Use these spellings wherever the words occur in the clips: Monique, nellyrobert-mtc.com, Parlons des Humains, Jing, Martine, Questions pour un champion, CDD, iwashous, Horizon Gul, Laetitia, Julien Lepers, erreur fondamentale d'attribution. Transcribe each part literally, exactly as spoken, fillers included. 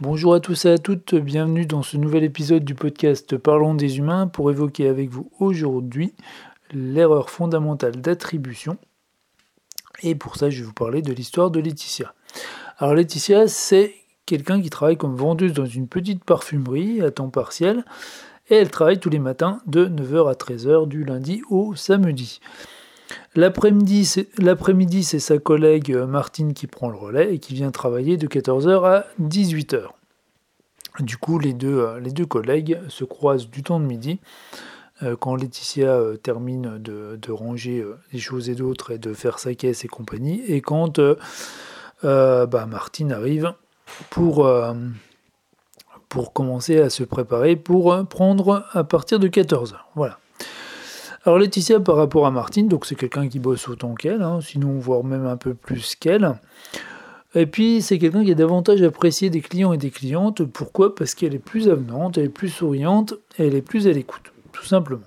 Bonjour à tous et à toutes, bienvenue dans ce nouvel épisode du podcast Parlons des Humains pour évoquer avec vous aujourd'hui l'erreur fondamentale d'attribution. Et pour ça, je vais vous parler de l'histoire de Laetitia. Alors Laetitia, c'est quelqu'un qui travaille comme vendeuse dans une petite parfumerie à temps partiel et elle travaille tous les matins de neuf heures à treize heures du lundi au samedi. L'après-midi c'est, l'après-midi, c'est sa collègue Martine qui prend le relais et qui vient travailler de quatorze heures à dix-huit heures. Du coup, les deux, les deux collègues se croisent du temps de midi. Euh, quand Laetitia euh, termine de, de ranger euh, les choses et d'autres et de faire sa caisse et compagnie, et quand euh, euh, bah, Martine arrive pour, euh, pour commencer à se préparer pour euh, prendre à partir de quatorze heures. Voilà. Alors Laetitia, par rapport à Martine, donc c'est quelqu'un qui bosse autant qu'elle, hein, sinon voire même un peu plus qu'elle. Et puis c'est quelqu'un qui est davantage apprécié des clients et des clientes. Pourquoi ? Parce qu'elle est plus avenante, elle est plus souriante, elle est plus à l'écoute, tout simplement.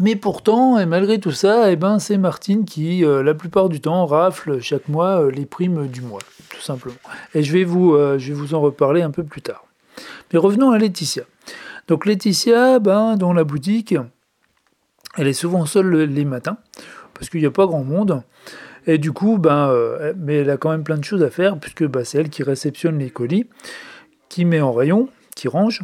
Mais pourtant, et malgré tout ça, eh ben, c'est Martine qui, euh, la plupart du temps, rafle chaque mois euh, les primes du mois, tout simplement. Et je vais vous, euh, je vais vous en reparler un peu plus tard. Mais revenons à Laetitia. Donc Laetitia, ben, dans la boutique... Elle est souvent seule les matins, parce qu'il n'y a pas grand monde. Et du coup, ben, euh, mais elle a quand même plein de choses à faire, puisque ben, c'est elle qui réceptionne les colis, qui met en rayon, qui range.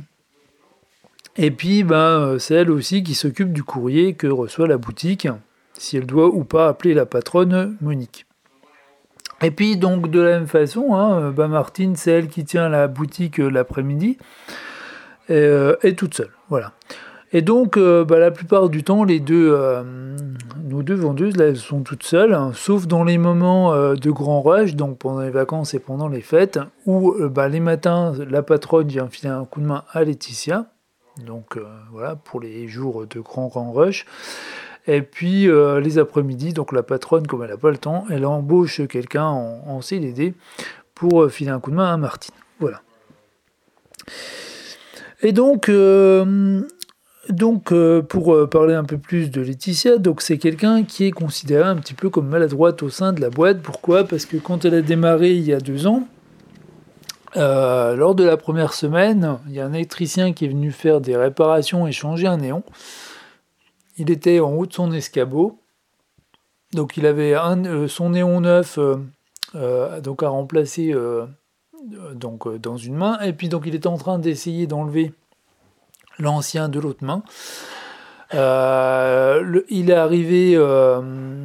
Et puis, ben, c'est elle aussi qui s'occupe du courrier que reçoit la boutique, si elle doit ou pas appeler la patronne Monique. Et puis, donc, de la même façon, hein, ben, Martine, c'est elle qui tient la boutique l'après-midi, et, euh, et toute seule, voilà. Et donc, euh, bah, la plupart du temps, les deux, euh, nos deux vendeuses, là, elles sont toutes seules, hein, sauf dans les moments euh, de grand rush, donc pendant les vacances et pendant les fêtes, où euh, bah, les matins, la patronne vient filer un coup de main à Laetitia, donc euh, voilà, pour les jours de grand, grand rush. Et puis, euh, les après-midi, donc la patronne, comme elle n'a pas le temps, elle embauche quelqu'un en, en C D D pour euh, filer un coup de main à Martine. Voilà. Et donc... Euh, Donc, euh, pour euh, parler un peu plus de Laetitia, donc c'est quelqu'un qui est considéré un petit peu comme maladroite au sein de la boîte. Pourquoi ? Parce que quand elle a démarré il y a deux ans, euh, lors de la première semaine, il y a un électricien qui est venu faire des réparations et changer un néon. Il était en haut de son escabeau. Donc, il avait un, euh, son néon neuf euh, euh, donc à remplacer euh, donc, euh, dans une main. Et puis, donc, il était en train d'essayer d'enlever l'ancien de l'autre main. Euh, le, il est arrivé euh,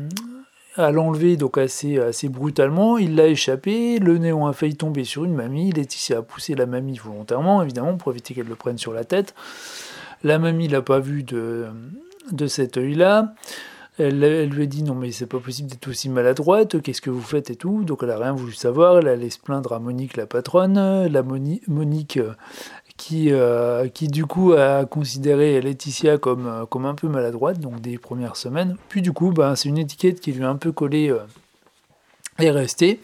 à l'enlever donc assez, assez brutalement. Il l'a échappé. Le néon a failli tomber sur une mamie. Laetitia a poussé la mamie volontairement, évidemment, pour éviter qu'elle le prenne sur la tête. La mamie ne l'a pas vu de, de cet œil-là. Elle, elle lui a dit « Non, mais c'est pas possible d'être aussi maladroite. Qu'est-ce que vous faites ?» et tout. Donc, elle n'a rien voulu savoir. Elle allait se plaindre à Monique, la patronne. La Moni- Monique... Euh, Qui, euh, qui du coup a considéré Laetitia comme, comme un peu maladroite, donc des premières semaines. Puis du coup, ben, c'est une étiquette qui lui a un peu collé euh, et restée.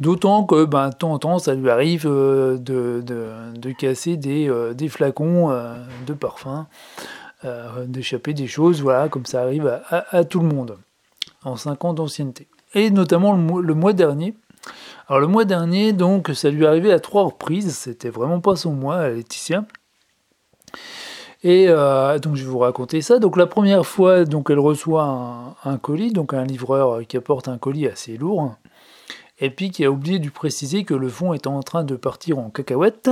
D'autant que, ben, de temps en temps, ça lui arrive euh, de, de, de casser des, euh, des flacons euh, de parfum, euh, d'échapper des choses, voilà, comme ça arrive à, à, à tout le monde, en cinq ans d'ancienneté. Et notamment le mois, le mois dernier, Alors le mois dernier, donc, ça lui est arrivé à trois reprises, c'était vraiment pas son mois à Laetitia. Et euh, donc je vais vous raconter ça. Donc la première fois, donc, elle reçoit un, un colis, donc un livreur qui apporte un colis assez lourd, et puis qui a oublié de préciser que le fond est en train de partir en cacahuète,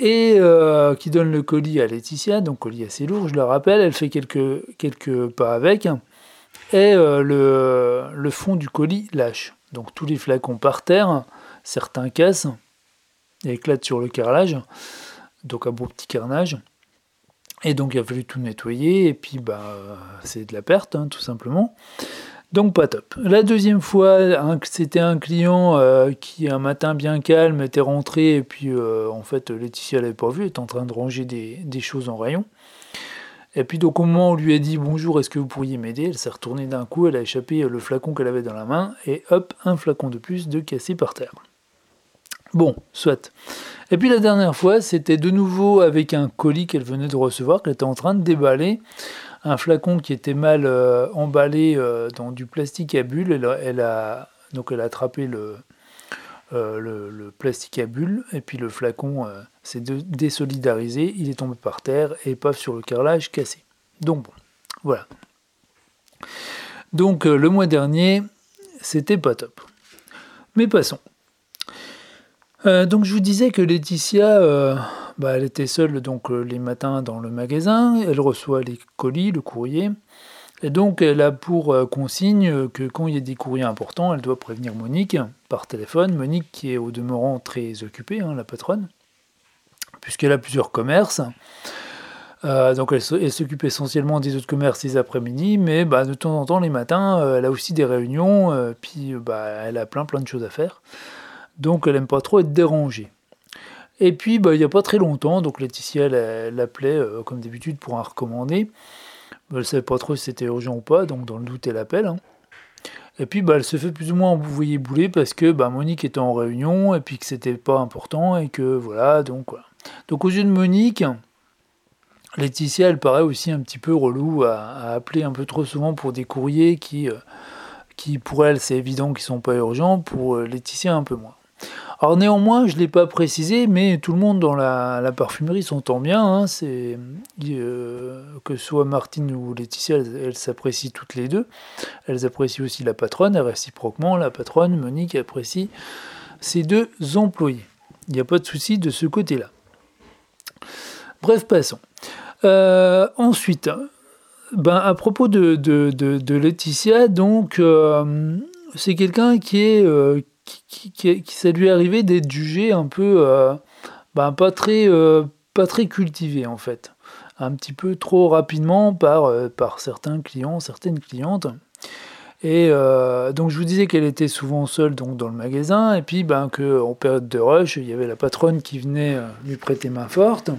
et euh, qui donne le colis à Laetitia, donc colis assez lourd, je le rappelle, elle fait quelques, quelques pas avec, et euh, le, le fond du colis lâche. Donc tous les flacons par terre, certains cassent et éclatent sur le carrelage, donc un beau petit carnage. Et donc il a fallu tout nettoyer, et puis bah, c'est de la perte, hein, tout simplement. Donc pas top. La deuxième fois, un, c'était un client euh, qui un matin bien calme était rentré, et puis euh, en fait Laetitia l'avait pas vu, elle était en train de ranger des, des choses en rayon. Et puis donc au moment où on lui a dit « Bonjour, est-ce que vous pourriez m'aider ?» Elle s'est retournée d'un coup, elle a échappé le flacon qu'elle avait dans la main, et hop, un flacon de plus de cassé par terre. Bon, soit. Et puis la dernière fois, c'était de nouveau avec un colis qu'elle venait de recevoir, qu'elle était en train de déballer, un flacon qui était mal euh, emballé euh, dans du plastique à bulles, elle, elle a donc elle a attrapé le, euh, le, le plastique à bulles, et puis le flacon euh, s'est désolidarisé, il est tombé par terre, et paf, sur le carrelage, cassé. Donc bon, voilà. Donc euh, le mois dernier, c'était pas top. Mais passons. Euh, donc je vous disais que Laetitia, euh, bah, elle était seule donc, euh, les matins dans le magasin, elle reçoit les colis, le courrier, et donc elle a pour euh, consigne que quand il y a des courriers importants, elle doit prévenir Monique par téléphone, Monique qui est au demeurant très occupée, hein, la patronne, puisqu'elle a plusieurs commerces. Euh, donc elle, elle s'occupe essentiellement des autres commerces les après-midi, mais bah, de temps en temps les matins, euh, elle a aussi des réunions, euh, puis bah, elle a plein plein de choses à faire. Donc elle n'aime pas trop être dérangée. Et puis bah, il n'y a pas très longtemps, donc Laetitia l'appelait euh, comme d'habitude pour un recommandé. Elle ne savait pas trop si c'était urgent ou pas, donc dans le doute elle appelle. Hein. Et puis bah, elle se fait plus ou moins embrouiller bouler parce que bah, Monique était en réunion et puis que c'était pas important et que voilà donc voilà. Donc aux yeux de Monique, Laetitia, elle paraît aussi un petit peu relou à, à appeler un peu trop souvent pour des courriers qui, euh, qui pour elle, c'est évident qu'ils ne sont pas urgents, pour euh, Laetitia, un peu moins. Alors néanmoins, je ne l'ai pas précisé, mais tout le monde dans la, la parfumerie s'entend bien, hein, c'est, euh, que ce soit Martine ou Laetitia, elles, elles s'apprécient toutes les deux. Elles apprécient aussi la patronne, et réciproquement, la patronne, Monique, apprécie ses deux employés. Il n'y a pas de souci de ce côté-là. Bref, passons. Euh, ensuite, ben à propos de, de, de, de Laetitia, donc euh, c'est quelqu'un qui est euh, qui, qui, qui, qui ça lui est arrivé d'être jugé un peu euh, ben pas très euh, pas très cultivé en fait, un petit peu trop rapidement par euh, par certains clients, certaines clientes. Et euh, donc je vous disais qu'elle était souvent seule donc dans le magasin et puis ben que en période de rush, il y avait la patronne qui venait euh, lui prêter main forte.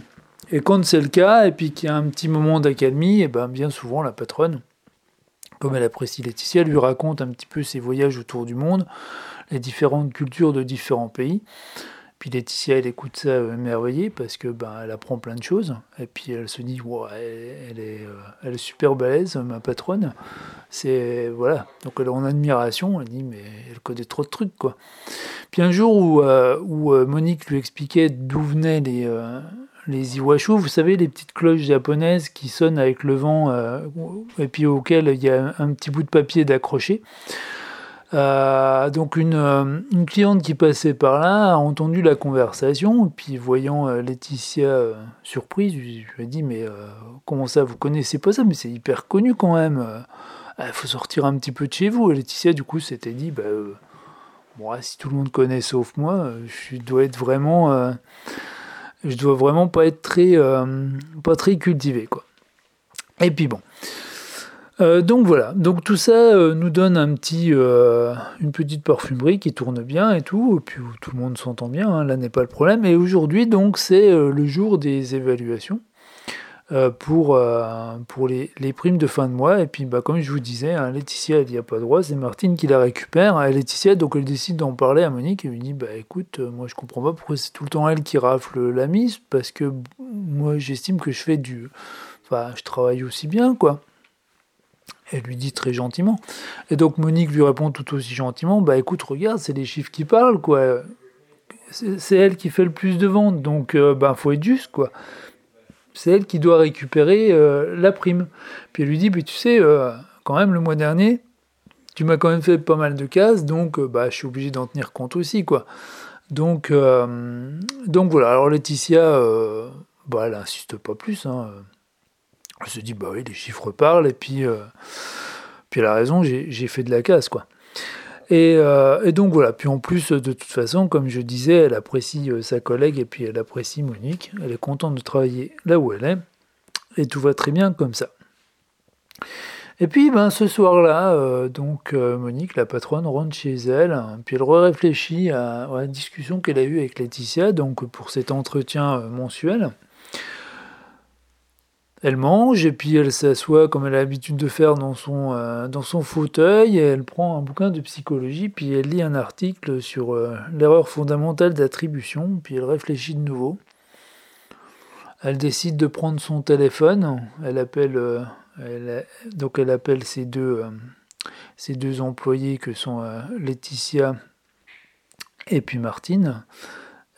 Et quand c'est le cas, et puis qu'il y a un petit moment d'accalmie, et ben bien souvent la patronne, comme elle apprécie Laetitia, lui raconte un petit peu ses voyages autour du monde, les différentes cultures de différents pays. Puis Laetitia, elle écoute ça émerveillée parce que ben elle apprend plein de choses. Et puis elle se dit, wow, elle, elle, est, elle est super balèze, ma patronne. C'est voilà. Donc elle est en admiration. Elle dit, mais elle connaît trop de trucs quoi. Puis un jour où, euh, où Monique lui expliquait d'où venaient les euh, les iwashous, vous savez, les petites cloches japonaises qui sonnent avec le vent euh, et puis auxquelles il y a un petit bout de papier d'accroché. Euh, donc une, euh, une cliente qui passait par là a entendu la conversation, puis voyant euh, Laetitia euh, surprise, je lui ai dit « Mais euh, comment ça, vous connaissez pas ça? Mais c'est hyper connu quand même. Il euh, faut sortir un petit peu de chez vous. » Et Laetitia, du coup, s'était dit bah, euh, « Bon, si tout le monde connaît sauf moi, je dois être vraiment... Euh, » Je dois vraiment pas être très, euh, pas très cultivé, quoi. Et puis bon. Euh, donc voilà. Donc tout ça euh, nous donne un petit, euh, une petite parfumerie qui tourne bien et tout. Et puis tout le monde s'entend bien. Hein, là n'est pas le problème. Et aujourd'hui, donc, c'est euh, le jour des évaluations euh, pour, euh, pour les, les primes de fin de mois. Et puis, bah, comme je vous disais, hein, Laetitia, elle n'y a pas droit. C'est Martine qui la récupère. Et Laetitia, donc, elle décide d'en parler à Monique et lui dit, bah écoute, euh, moi je comprends pas pourquoi c'est tout le temps elle qui rafle la mise parce que moi j'estime que je fais du, enfin, je travaille aussi bien, quoi. Elle lui dit très gentiment. Et donc Monique lui répond tout aussi gentiment, bah écoute, regarde, c'est les chiffres qui parlent, quoi. C'est, c'est elle qui fait le plus de ventes, donc euh, ben bah, faut être juste, quoi. C'est elle qui doit récupérer euh, la prime. Puis elle lui dit, bah, tu sais, euh, quand même, le mois dernier, tu m'as quand même fait pas mal de cases, donc euh, bah, je suis obligé d'en tenir compte aussi, quoi. Donc, euh, donc voilà. Alors Laetitia, euh, bah, elle n'insiste pas plus, hein. Elle se dit, bah oui, les chiffres parlent, et puis, euh, puis elle a raison, j'ai, j'ai fait de la case, quoi. Et, euh, et donc voilà, puis en plus de toute façon, comme je disais, elle apprécie euh, sa collègue et puis elle apprécie Monique, elle est contente de travailler là où elle est, et tout va très bien comme ça. Et puis ben, ce soir-là, euh, donc euh, Monique, la patronne, rentre chez elle, hein, puis elle réfléchit à, à la discussion qu'elle a eue avec Laetitia, donc pour cet entretien euh, mensuel. Elle mange et puis elle s'assoit comme elle a l'habitude de faire dans son, euh, dans son fauteuil. Et elle prend un bouquin de psychologie, puis elle lit un article sur euh, l'erreur fondamentale d'attribution. Puis elle réfléchit de nouveau. Elle décide de prendre son téléphone. Elle appelle, euh, elle, donc elle appelle ses deux, euh, ses deux employés que sont euh, Laetitia et puis Martine.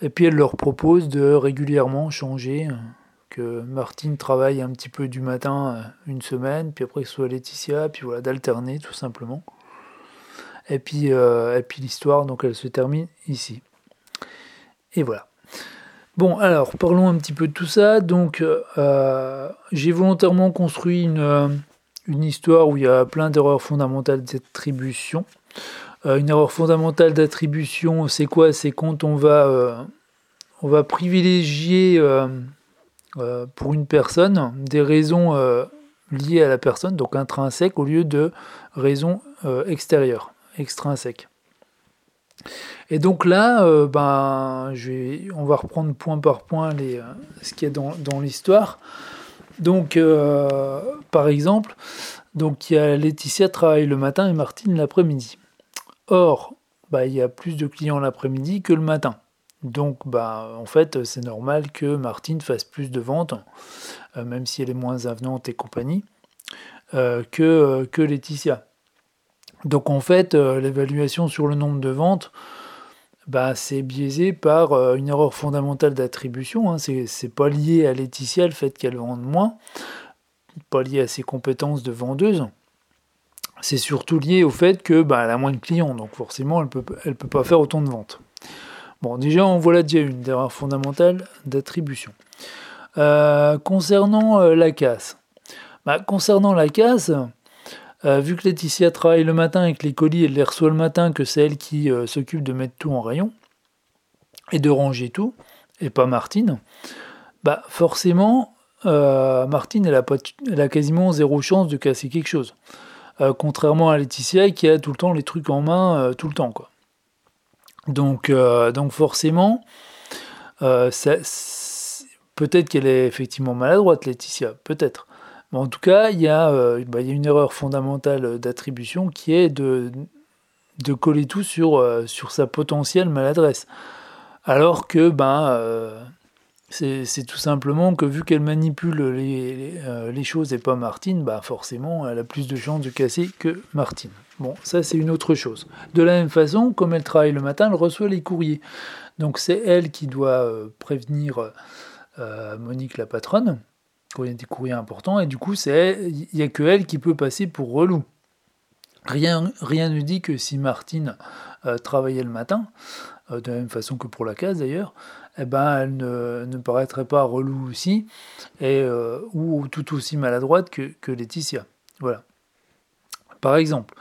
Et puis elle leur propose de régulièrement changer, que Martine travaille un petit peu du matin une semaine, puis après que ce soit Laetitia, puis voilà, d'alterner tout simplement. Et puis, euh, et puis l'histoire, donc elle se termine ici. Et voilà. Bon, alors, parlons un petit peu de tout ça. Donc, euh, j'ai volontairement construit une, une histoire où il y a plein d'erreurs fondamentales d'attribution. Euh, une erreur fondamentale d'attribution, c'est quoi ? C'est quand on va, euh, on va privilégier euh, euh, pour une personne des raisons euh, liées à la personne, donc intrinsèques, au lieu de raisons euh, extérieures, extrinsèques. Et donc là, euh, ben, je vais, on va reprendre point par point les, euh, ce qu'il y a dans, dans l'histoire. Donc, euh, par exemple, donc, il y a Laetitia travaille le matin et Martine l'après-midi. Or, bah, il y a plus de clients l'après-midi que le matin. Donc, bah, en fait, c'est normal que Martine fasse plus de ventes, euh, même si elle est moins avenante et compagnie, euh, que, euh, que Laetitia. Donc, en fait, euh, l'évaluation sur le nombre de ventes, bah, c'est biaisé par euh, une erreur fondamentale d'attribution. Hein. C'est, c'est pas lié à Laetitia, le fait qu'elle vende moins, pas lié à ses compétences de vendeuse. C'est surtout lié au fait que bah, elle a moins de clients, donc forcément, elle peut, elle peut pas faire autant de ventes. Bon, déjà, on voit là déjà une erreur fondamentale d'attribution. Euh, concernant euh, la casse. Bah, concernant la casse... Euh, vu que Laetitia travaille le matin et que les colis, elle les reçoit le matin, que c'est elle qui euh, s'occupe de mettre tout en rayon et de ranger tout, et pas Martine, bah forcément, euh, Martine, elle a, pas, elle a quasiment zéro chance de casser quelque chose. Euh, contrairement à Laetitia qui a tout le temps les trucs en main, euh, tout le temps, quoi. Donc, euh, donc forcément, euh, ça, peut-être qu'elle est effectivement maladroite, Laetitia, peut-être. En tout cas, il y a, euh, bah, il y a une erreur fondamentale d'attribution qui est de, de coller tout sur, euh, sur sa potentielle maladresse. Alors que ben, euh, c'est, c'est tout simplement que vu qu'elle manipule les, les, euh, les choses et pas Martine, bah, forcément, elle a plus de chances de casser que Martine. Bon, ça, c'est une autre chose. De la même façon, comme elle travaille le matin, elle reçoit les courriers. Donc, c'est elle qui doit euh, prévenir euh, Monique, la patronne, quand il y a des courriers importants, et du coup, il n'y a que elle qui peut passer pour relou. Rien, rien ne dit que si Martine euh, travaillait le matin, euh, de la même façon que pour la case d'ailleurs, eh ben, elle ne, ne paraîtrait pas relou aussi, et, euh, ou tout aussi maladroite que, que Laetitia. Voilà. Par exemple.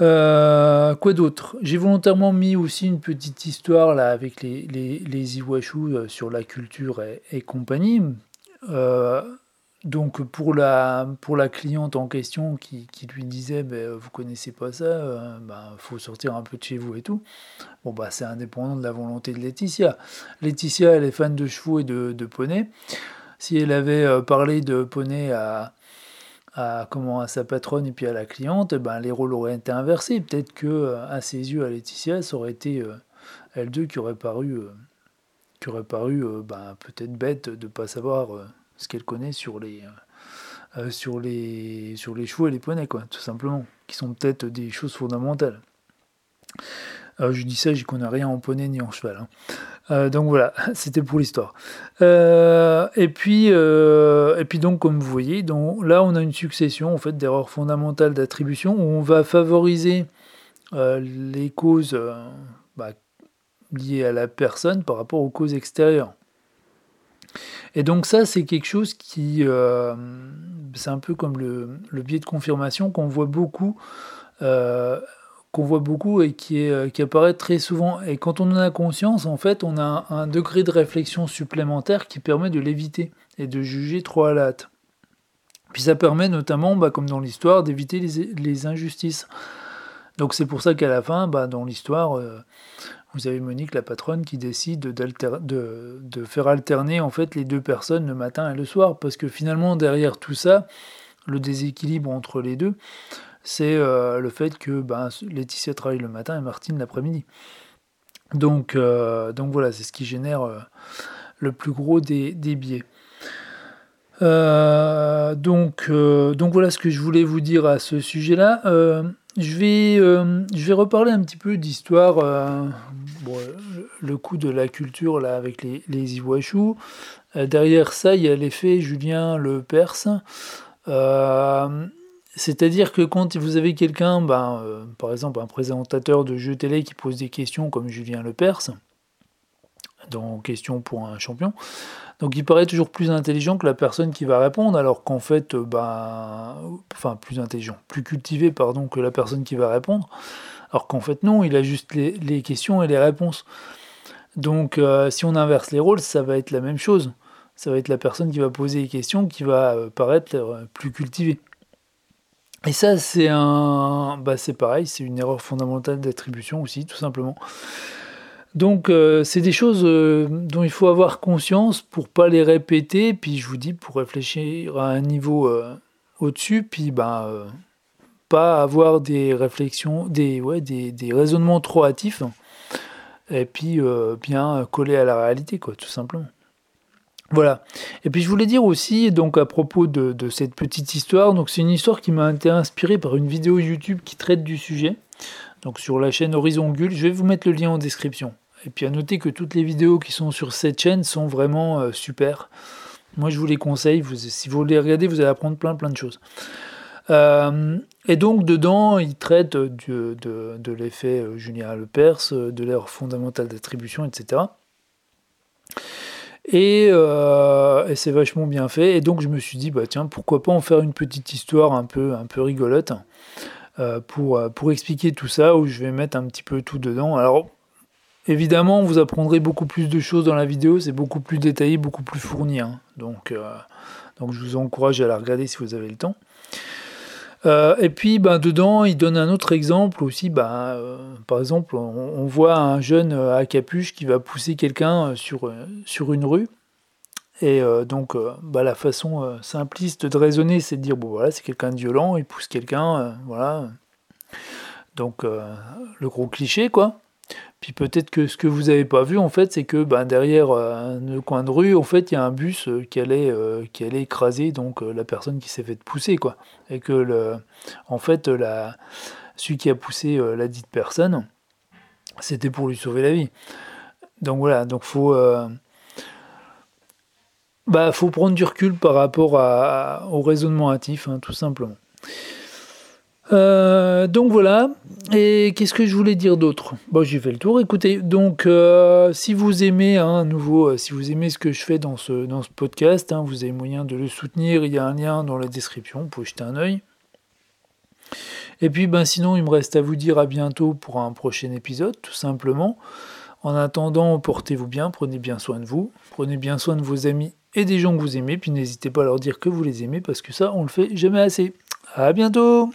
Euh, quoi d'autre ? J'ai volontairement mis aussi une petite histoire là, avec les, les, les iwashous euh, sur la culture et, et compagnie. Euh, donc pour la, pour la cliente en question qui, qui lui disait bah, vous connaissez pas ça, euh, bah, faut sortir un peu de chez vous et tout, bon bah c'est indépendant de la volonté de Laetitia. Laetitia elle est fan de chevaux et de, de poney. Si elle avait euh, parlé de poney à, à, comment, à sa patronne et puis à la cliente, ben, les rôles auraient été inversés. Peut-être que euh, à ses yeux à Laetitia ça aurait été euh, elle deux qui aurait paru... Euh, qui aurait paru euh, ben, peut-être bête de ne pas savoir euh, ce qu'elle connaît sur les, euh, sur, les, sur les chevaux et les poneys, quoi, tout simplement, qui sont peut-être des choses fondamentales. Euh, je dis ça, j'y connais rien en poney ni en cheval. Hein. Euh, donc voilà, c'était pour l'histoire. Euh, et, puis, euh, et puis donc, comme vous voyez, donc, là on a une succession en fait, d'erreurs fondamentales d'attribution où on va favoriser euh, les causes... Euh, bah, lié à la personne par rapport aux causes extérieures. Et donc ça, c'est quelque chose qui... Euh, c'est un peu comme le, le biais de confirmation qu'on voit beaucoup, euh, qu'on voit beaucoup et qui, est, qui apparaît très souvent. Et quand on en a conscience, en fait, on a un, un degré de réflexion supplémentaire qui permet de l'éviter et de juger trop à la hâte. Puis ça permet notamment, bah, comme dans l'histoire, d'éviter les, les injustices. Donc c'est pour ça qu'à la fin, bah, dans l'histoire... Euh, vous avez Monique, la patronne, qui décide de, de faire alterner en fait, les deux personnes le matin et le soir. Parce que finalement, derrière tout ça, le déséquilibre entre les deux, c'est euh, le fait que ben, Laetitia travaille le matin et Martine l'après-midi. Donc, euh, donc voilà, c'est ce qui génère euh, le plus gros des, des biais. Euh, donc, euh, donc voilà ce que je voulais vous dire à ce sujet-là. Euh, Je vais, euh, je vais reparler un petit peu d'histoire, euh, bon, le coup de la culture là, avec les, les iwashous. Euh, derrière ça, il y a l'effet Julien Lepers. Euh, c'est-à-dire que quand vous avez quelqu'un, ben, euh, par exemple un présentateur de jeux télé qui pose des questions comme Julien Lepers, dans Questions pour un champion. Donc il paraît toujours plus intelligent que la personne qui va répondre, alors qu'en fait, ben, enfin plus intelligent, plus cultivé pardon, que la personne qui va répondre, alors qu'en fait non, il a juste les, les questions et les réponses. Donc euh, si on inverse les rôles, ça va être la même chose. Ça va être la personne qui va poser les questions qui va euh, paraître euh, plus cultivée. Et ça, c'est un, bah, c'est pareil, c'est une erreur fondamentale d'attribution aussi, tout simplement. Donc euh, c'est des choses euh, dont il faut avoir conscience pour pas les répéter, puis je vous dis pour réfléchir à un niveau euh, au-dessus, puis ben euh, pas avoir des réflexions, des ouais, des, des raisonnements trop hâtifs, et puis euh, bien coller à la réalité quoi, tout simplement. Voilà. Et puis je voulais dire aussi donc à propos de, de cette petite histoire, donc c'est une histoire qui m'a été inspirée par une vidéo YouTube qui traite du sujet, donc sur la chaîne Horizon Gul. Je vais vous mettre le lien en description. Et puis à noter que toutes les vidéos qui sont sur cette chaîne sont vraiment euh, super. Moi je vous les conseille, vous, si vous les regardez vous allez apprendre plein plein de choses. Euh, et donc dedans il traite de, de, de l'effet Julien Lepers, de l'erreur fondamentale d'attribution, et cetera. Et, euh, et c'est vachement bien fait. Et donc je me suis dit bah tiens pourquoi pas en faire une petite histoire un peu, un peu rigolote euh, pour, pour expliquer tout ça, où je vais mettre un petit peu tout dedans. Alors évidemment, vous apprendrez beaucoup plus de choses dans la vidéo, c'est beaucoup plus détaillé, beaucoup plus fourni. Hein. Donc, euh, donc je vous encourage à la regarder si vous avez le temps. Euh, et puis, ben, dedans, il donne un autre exemple aussi. Ben, euh, par exemple, on, on voit un jeune à capuche qui va pousser quelqu'un sur, sur une rue. Et euh, donc, euh, ben, la façon euh, simpliste de raisonner, c'est de dire, bon voilà, c'est quelqu'un de violent, il pousse quelqu'un, euh, voilà. Donc, euh, le gros cliché, quoi. Puis peut-être que ce que vous n'avez pas vu, en fait, c'est que ben, derrière euh, le coin de rue, en fait, il y a un bus euh, qui, allait, euh, qui allait écraser donc, euh, la personne qui s'est fait pousser, quoi. Et que, le, en fait, la, celui qui a poussé euh, la dite personne, c'était pour lui sauver la vie. Donc voilà, donc faut... Euh, bah, faut prendre du recul par rapport à, à, au raisonnement hâtif, hein, tout simplement. Euh, donc voilà, et qu'est-ce que je voulais dire d'autre ? Bon, j'ai fait le tour, écoutez, donc euh, si vous aimez, hein, nouveau, euh, si vous aimez ce que je fais dans ce, dans ce podcast, hein, vous avez moyen de le soutenir, il y a un lien dans la description, vous pouvez jeter un œil. Et puis ben, sinon, il me reste à vous dire à bientôt pour un prochain épisode, tout simplement. En attendant, portez-vous bien, prenez bien soin de vous, prenez bien soin de vos amis et des gens que vous aimez, puis n'hésitez pas à leur dire que vous les aimez, parce que ça, on le fait jamais assez. À bientôt !